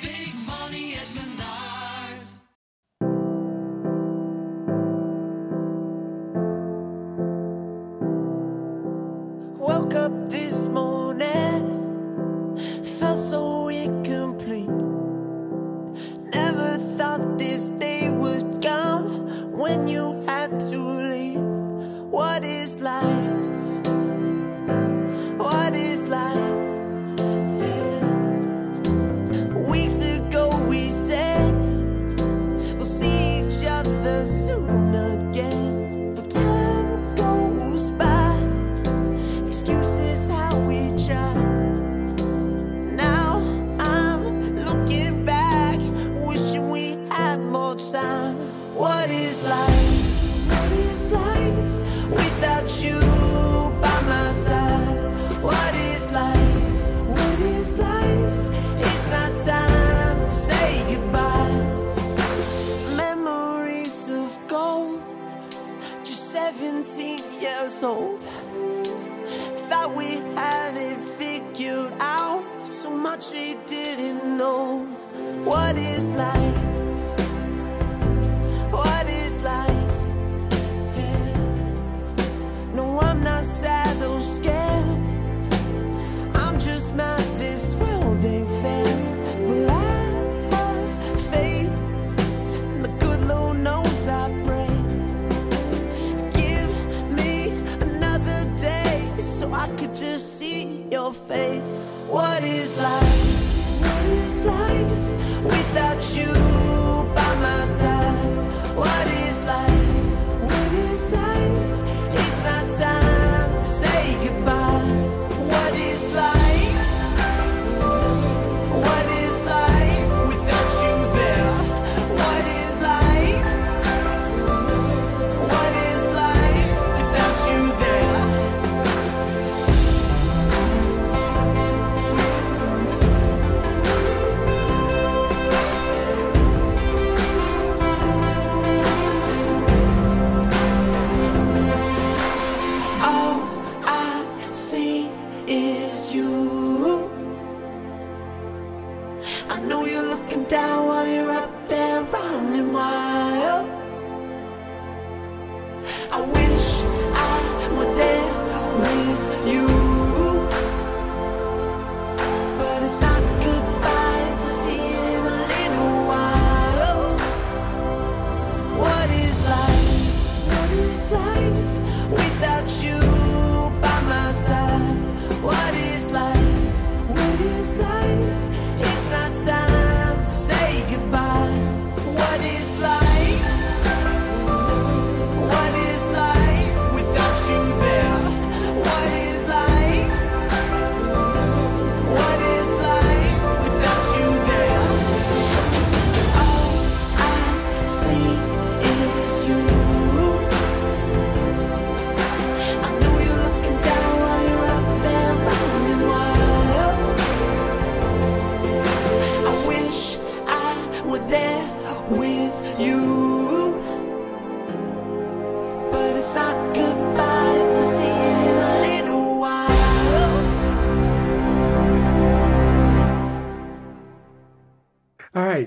big money at Menards. Woke up this morning, felt so incomplete. Never thought this day would come when you had to leave. What is life? What is life? Old. Thought we had it figured out, so much we didn't know. What is life? What is life? Yeah. No, I'm not sad or scared. I'm just mad this world ain't fair. But I have faith, and the good Lord knows I pray. So I could just see your face. What is life? What is life without you by my side? What is life? What is life? It's not time to say goodbye. What is life? What is life without you there? What is life? What is life without you there?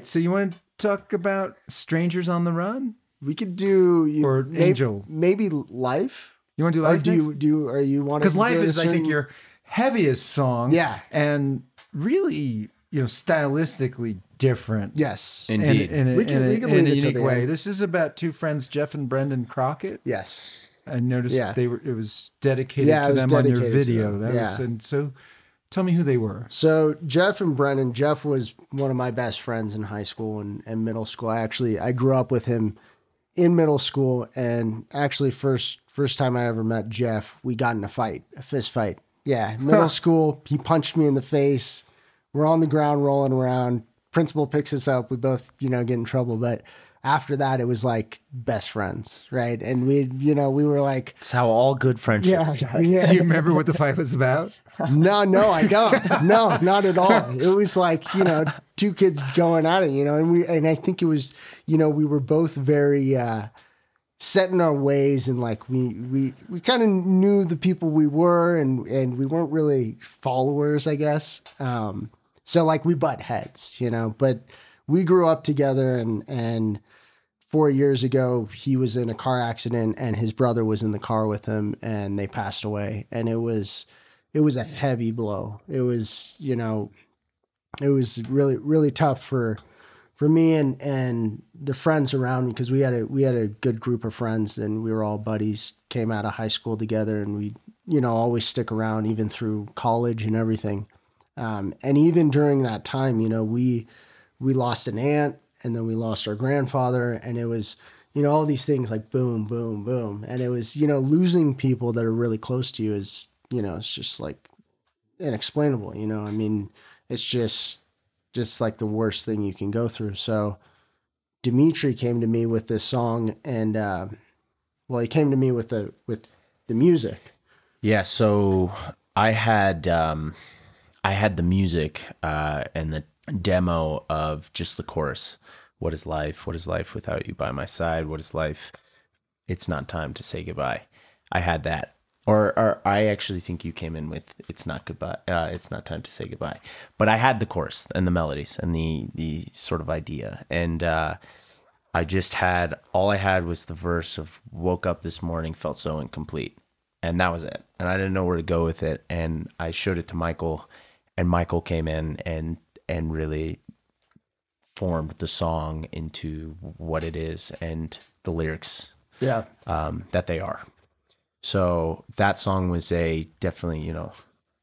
So you want to talk about Strangers on the Run? We could do Angel, maybe Life. You want to do Life? Or do you want to? Because Life is, I think, your heaviest song. Yeah, and really, stylistically different. Yes, indeed. In a unique way. This is about two friends, Jeff and Brendan Crockett. Yes, I noticed it was dedicated to them on their video. Tell me who they were. So Jeff and Brennan. Jeff was one of my best friends in high school and middle school. I grew up with him in middle school, and actually first time I ever met Jeff, we got in a fist fight. Yeah, middle school. He punched me in the face. We're on the ground rolling around. Principal picks us up. We both get in trouble, but after that, it was like best friends, right? And we, you know, we were like... That's how all good friendships start. Yeah. Do you remember what the fight was about? No, I don't. No, not at all. It was like, you know, two kids going at it, you know, and I think it was, you know, we were both very set in our ways, and like we kind of knew the people we were, and we weren't really followers, I guess. So like we butt heads, you know, but we grew up together, and 4 years ago he was in a car accident and his brother was in the car with him and they passed away. And it was a heavy blow. It was, you know, it was really, really tough for me and the friends around me, because we had a good group of friends and we were all buddies, came out of high school together, and we, you know, always stick around even through college and everything. And even during that time, you know, we lost an aunt, and then we lost our grandfather, and it was, you know, all these things like boom, boom, boom. And it was, you know, losing people that are really close to you is, you know, it's just like inexplainable, you know, I mean, it's just like the worst thing you can go through. So Dimitri came to me with this song, and, well, he came to me with the music. Yeah. So I had the music, and the demo of just the chorus. What is life? What is life without you by my side? What is life? It's not time to say goodbye. I had that. Or I actually think you came in with "It's not goodbye." It's not time to say goodbye. But I had the chorus and the melodies and the sort of idea, and I just had, all I had was the verse of "Woke up this morning, felt so incomplete," and that was it. And I didn't know where to go with it. And I showed it to Michael, and Michael came in and really formed the song into what it is and the lyrics, that they are. So that song was definitely, you know,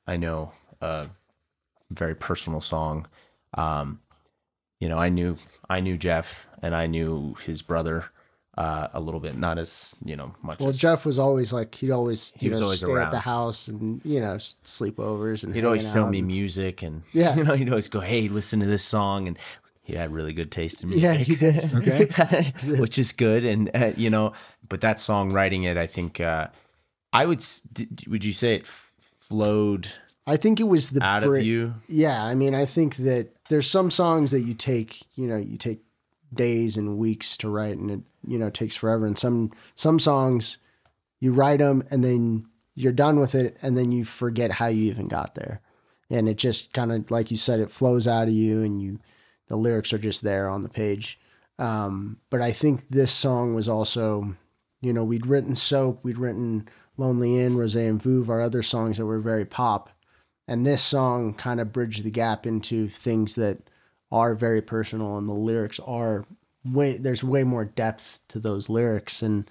I know, very personal song. You know, I knew Jeff, and I knew his brother a little bit, not as, you know, much. Well, Jeff was always like, he was always stay around at the house, and, you know, sleepovers, and he'd always show me music, and you know, he'd always go, "Hey, listen to this song," and he had really good taste in music. Yeah, he did. Okay, which is good, and you know, but that song, writing it, I think. I would you say it flowed? I think it was the out of you. Yeah, I mean, I think that there's some songs that you take days and weeks to write, and it, you know, takes forever. And some songs you write them and then you're done with it, and then you forget how you even got there. And it just kind of, like you said, it flows out of you, and the lyrics are just there on the page. But I think this song was also, you know, we'd written Soap, we'd written Lonely Inn, Rosé and Vouv, our other songs that were very pop. And this song kind of bridged the gap into things that are very personal, and the lyrics are there's way more depth to those lyrics. And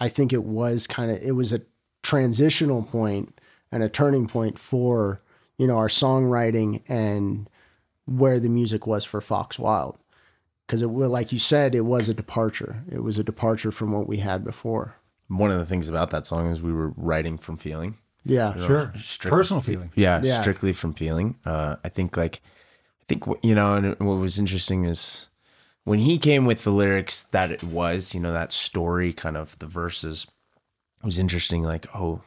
I think it was a transitional point and a turning point for, you know, our songwriting and where the music was for Fox Wild. Because it was, like you said, it was a departure. It was a departure from what we had before. One of the things about that song is we were writing from feeling. Yeah, sure. Personal feeling. Yeah, strictly from feeling. I think, you know, and what was interesting is when he came with the lyrics that it was, you know, that story kind of the verses was interesting. Like, oh,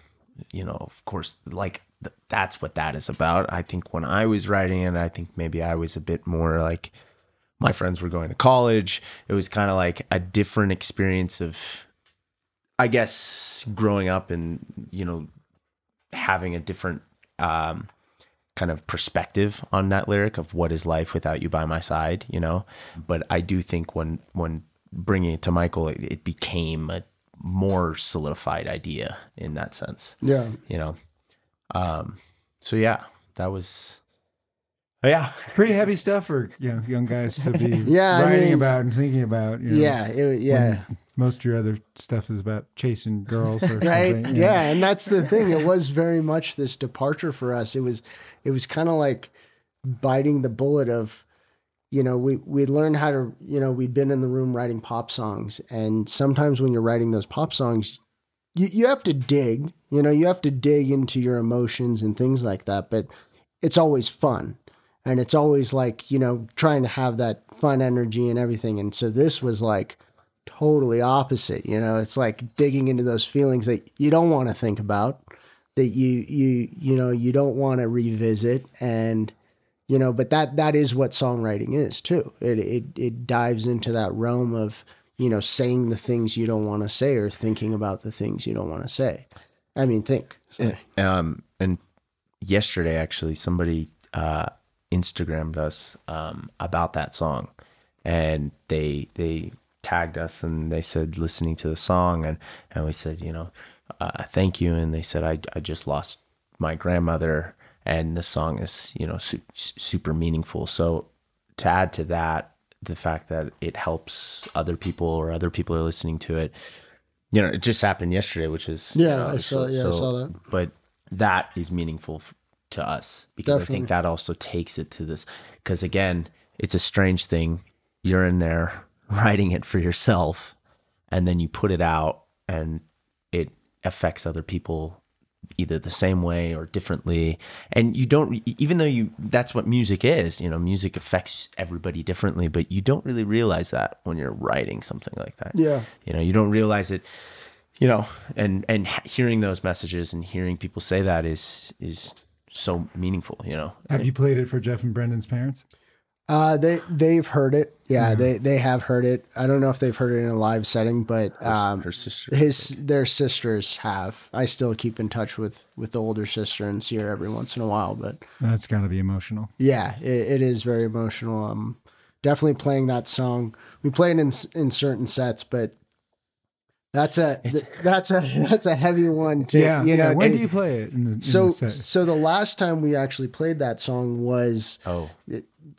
you know, of course, like that's what that is about. I think when I was writing it, I think maybe I was a bit more like, my friends were going to college. It was kind of like a different experience of, I guess, growing up and, you know, having a different kind of perspective on that lyric of what is life without you by my side, you know? But I do think when bringing it to Michael, it became a more solidified idea in that sense. Yeah. You know? So yeah, that was... Yeah, pretty heavy stuff for, you know, young guys to be writing about and thinking about. You know, most of your other stuff is about chasing girls or right? something. Yeah, know. And that's the thing. It was very much this departure for us. It was kind of like biting the bullet of, you know, we learned how to, you know, we'd been in the room writing pop songs, and sometimes when you're writing those pop songs, you have to dig. You know, you have to dig into your emotions and things like that. But it's always fun. And it's always like, you know, trying to have that fun energy and everything. And so this was like totally opposite, you know, it's like digging into those feelings that you don't want to think about, that you know, you don't want to revisit. And, you know, but that is what songwriting is too. It dives into that realm of, you know, saying the things you don't want to say or thinking about the things you don't want to say. I mean, think. And yesterday, actually, somebody Instagrammed us about that song, and they tagged us and they said, listening to the song, and we said, you know, thank you. And they said, I just lost my grandmother, and this song is, you know, super meaningful. So to add to that, the fact that it helps other people, or other people are listening to it, you know, it just happened yesterday, which is, yeah, you know, I saw that. But that is meaningful to us, because definitely. I think that also takes it to this, because again, it's a strange thing. You're in there writing it for yourself, and then you put it out, and it affects other people either the same way or differently. And you don't, even though that's what music is, you know, music affects everybody differently, but you don't really realize that when you're writing something like that. Yeah. You know, you don't realize it, you know, and hearing those messages and hearing people say that is so meaningful, you know. Have you played it for Jeff and Brendan's parents? They've heard it. Yeah, yeah. They have heard it. I don't know if they've heard it in a live setting, but her sister, their sisters have. I still keep in touch with the older sister and see her every once in a while. But that's got to be emotional. Yeah, it is very emotional. Definitely playing that song. We play it in certain sets, but that's a heavy one too. Yeah, you know, yeah. When do you play it? So the last time we actually played that song was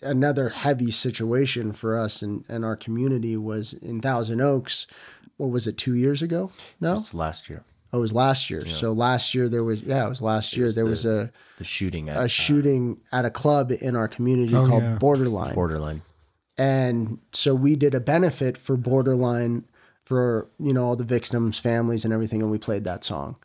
another heavy situation for us and our community was in Thousand Oaks. What was it, 2 years ago? No, it's last year. Oh, it was last year. Yeah. So last year there was a shooting at a club in our community called Borderline. Borderline. And so we did a benefit for Borderline for, you know, all the victims' families and everything, and we played that song.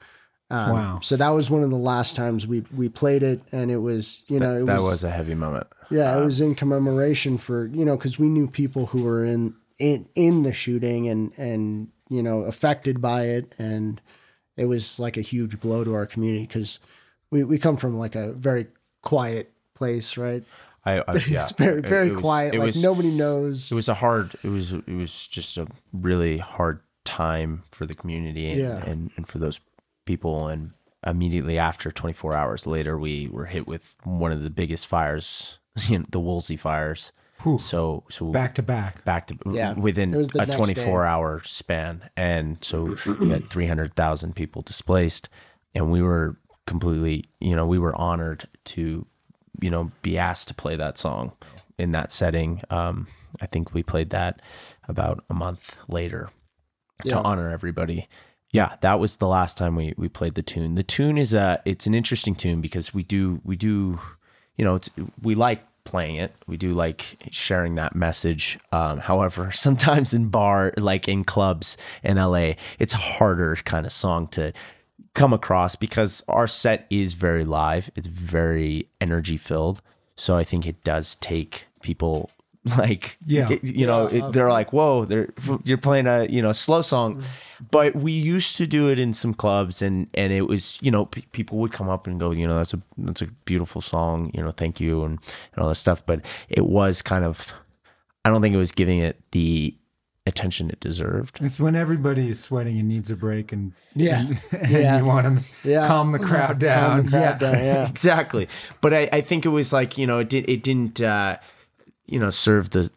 Wow. So that was one of the last times we played it, and it was, you know, that was a heavy moment. Yeah, it was in commemoration for, you know, because we knew people who were in the shooting and, you know, affected by it. And it was like a huge blow to our community, because we come from like a very quiet place, right? Yeah. It's very, very quiet. Nobody knows. It was just a really hard time for the community and for those people. And immediately after, 24 hours later, we were hit with one of the biggest fires, you know, the Woolsey fires. Whew. So back to within a 24-hour span, and so we had 300,000 people displaced, and we were completely, you know, we were honored to, you know, be asked to play that song in that setting. I think we played that about a month later to honor everybody. Yeah, that was the last time we played the tune. The tune is it's an interesting tune, because we do, you know, we like playing it. We do like sharing that message. However, sometimes in clubs in LA, it's a harder kind of song to come across, because our set is very live. It's very energy filled. So I think it does take people like, they're like, whoa, you're playing a, you know, slow song. But we used to do it in some clubs, and it was, you know, people would come up and go, you know, that's a beautiful song, you know, thank you, and all that stuff. But it was kind of, I don't think it was giving it the attention it deserved. It's when everybody is sweating and needs a break, and you want to calm the crowd down. Exactly. But I think it was like, you know, it didn't. You know, serve the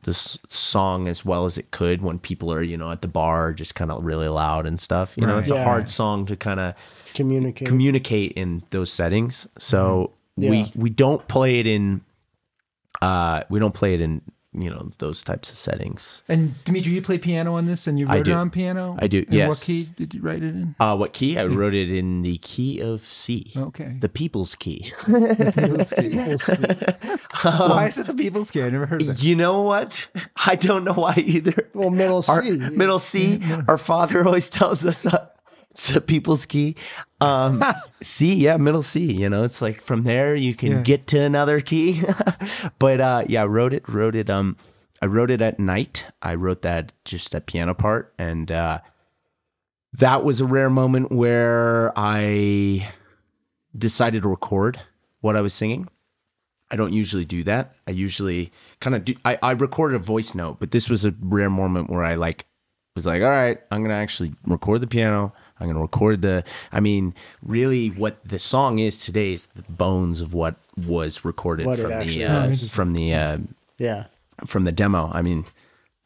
song as well as it could when people are, you know, at the bar just kind of really loud and stuff. You know, it's a hard song to kind of communicate in those settings. So we don't play it in you know, those types of settings. And Dimitri, you play piano on this, and you wrote it on piano? I do, and yes. What key did you write it in? What key? I wrote it in the key of C. Okay. The people's key. The people's key. Why is it the people's key? I never heard of that. You know what? I don't know why either. Well, middle C. Our father always tells us It's a people's key. C, yeah, middle C, you know, it's like from there you can get to another key. But yeah, I wrote it. I wrote it at night. I wrote that piano part. And that was a rare moment where I decided to record what I was singing. I don't usually do that. I usually kind of do, I recorded a voice note, but this was a rare moment where I was like, all right, I'm going to actually record the piano. I'm going to record really what the song is today is the bones of what was recorded from the demo. I mean,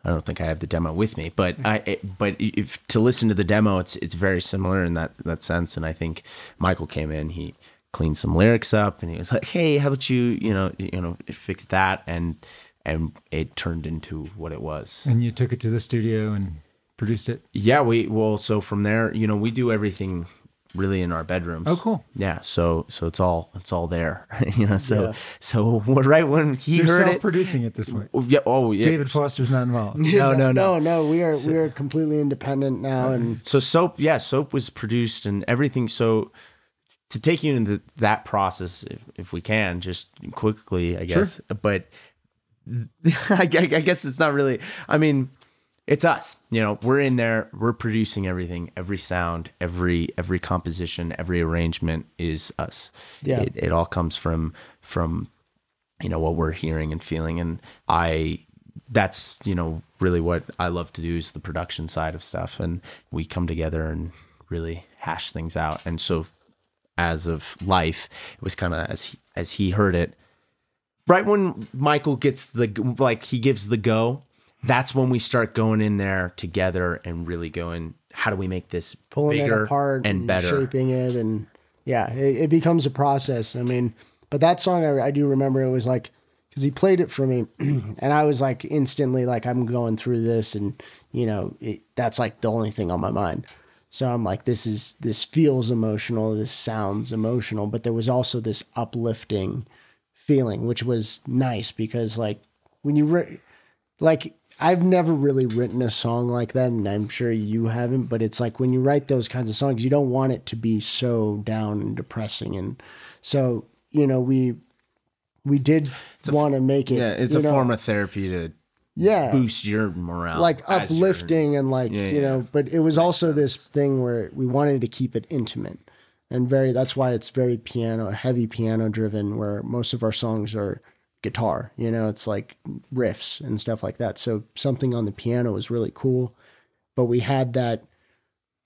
I don't think I have the demo with me, but if to listen to the demo, it's very similar in that sense. And I think Michael came in, he cleaned some lyrics up, and he was like, "Hey, how about you fix that?" And it turned into what it was. And you took it to the studio and produced it? Yeah, so from there, you know, we do everything really in our bedrooms. Oh, cool. Yeah, so it's all there, you know. So right when he heard it, you're self-producing at this point. Yeah. Oh, yeah. David Foster's not involved. No. We are completely independent now, and so Soap was produced and everything. So to take you into that process, if we can, just quickly, I guess. Sure. But I guess it's not really. I mean, it's us, you know, we're in there, we're producing everything, every sound, every composition, every arrangement is us. Yeah. It all comes from, you know, what we're hearing and feeling. And that's, you know, really what I love to do is the production side of stuff. And we come together and really hash things out. And so as of life, it was kind of as he heard it, right when Michael gets he gives the go. That's when we start going in there together and really going, how do we make this bigger and better? Shaping it, and yeah, it becomes a process. I mean, but that song, I do remember it was like, because he played it for me and I was like instantly like, I'm going through this and, you know, that's like the only thing on my mind. So I'm like, this feels emotional, this sounds emotional, but there was also this uplifting feeling, which was nice because like when you I've never really written a song like that, and I'm sure you haven't, but it's like when you write those kinds of songs, you don't want it to be so down and depressing. And so, you know, we did want to make it. Yeah, it's a form of therapy to boost your morale. Like uplifting and like, you know, but it was also this thing where we wanted to keep it intimate and that's why it's very heavy piano driven, where most of our songs are guitar, you know, it's like riffs and stuff like that. So something on the piano was really cool, but we had that,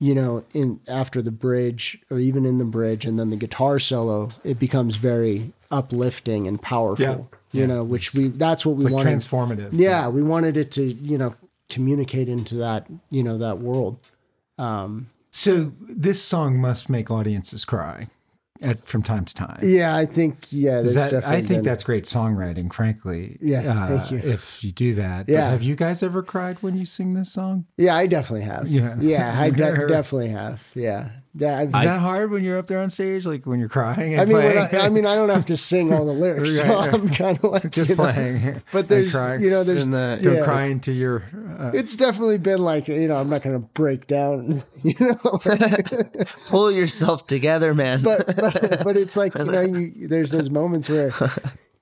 you know, in after the bridge or even in the bridge and then the guitar solo, it becomes very uplifting and powerful, you know, which that's what we wanted. It's like transformative. Yeah. We wanted it to, you know, communicate into that, you know, that world. So this song must make audiences cry. From time to time. Yeah, I think, that's great songwriting, frankly. Yeah, thank you. If you do that. Yeah. But have you guys ever cried when you sing this song? Yeah, I definitely have. Yeah. Yeah, I definitely have. Yeah. Is that hard when you're up there on stage, like when you're crying and playing? I don't have to sing all the lyrics, so I'm kind of like... Just playing. But there's, you know, there's... You're crying to your... it's definitely been like, you know, I'm not going to break down, you know? Pull yourself together, man. But it's like, you know, there's those moments where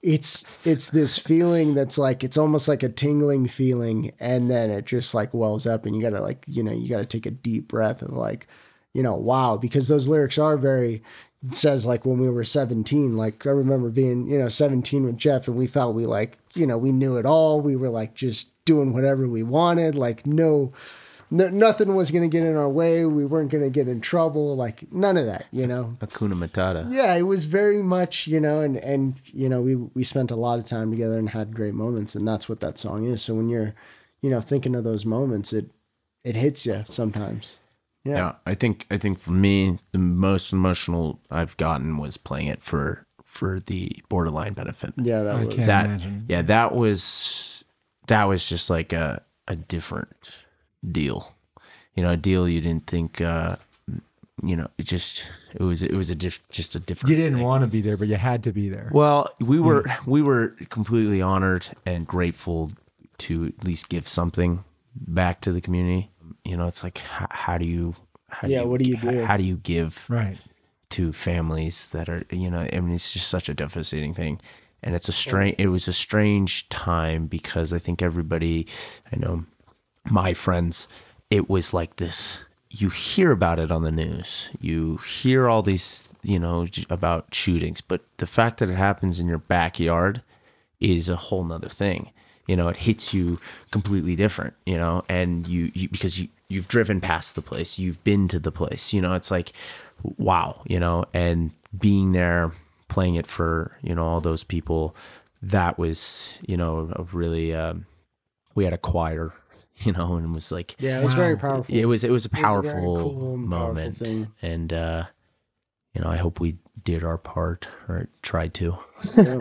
it's this feeling that's like, it's almost like a tingling feeling, and then it just like wells up, and you got to like, you know, you got to take a deep breath of like... You know, wow, because those lyrics are very, it says like when we were 17, like I remember being, you know, 17 with Jeff, and we thought we like, you know, we knew it all. We were like just doing whatever we wanted, like no nothing was going to get in our way. We weren't going to get in trouble, like none of that, you know. Hakuna Matata. Yeah, it was very much, you know, and you know, we spent a lot of time together and had great moments, and that's what that song is. So when you're, you know, thinking of those moments, it hits you sometimes. Yeah. I think for me, the most emotional I've gotten was playing it for the Borderline benefit. Yeah, that was just like a different deal, you know, a deal you didn't think, you know, it was just a different. You didn't want to be there, but you had to be there. Well, we were completely honored and grateful to at least give something back to the community. You know, it's like, how do you What do you do? How do you give to families that are, you know, I mean, it's just such a devastating thing. And it's a strange, it was a strange time because I think everybody, I know my friends, it was like this, you hear about it on the news, you hear all these, you know, about shootings, but the fact that it happens in your backyard is a whole nother thing. You know, it hits you completely different, you know, and you because you've driven past the place, you've been to the place, you know, it's like, wow, you know, and being there, playing it for, you know, all those people, that was, you know, a really, we had a choir, you know, and it was like, it was very powerful. It was a powerful moment. Powerful thing. And, you know, I hope we did our part or tried to. Yeah.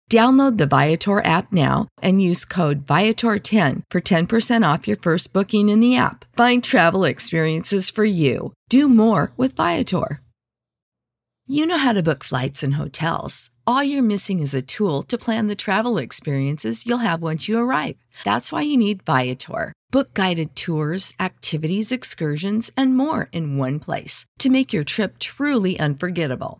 Download the Viator app now and use code Viator10 for 10% off your first booking in the app. Find travel experiences for you. Do more with Viator. You know how to book flights and hotels. All you're missing is a tool to plan the travel experiences you'll have once you arrive. That's why you need Viator. Book guided tours, activities, excursions, and more in one place to make your trip truly unforgettable.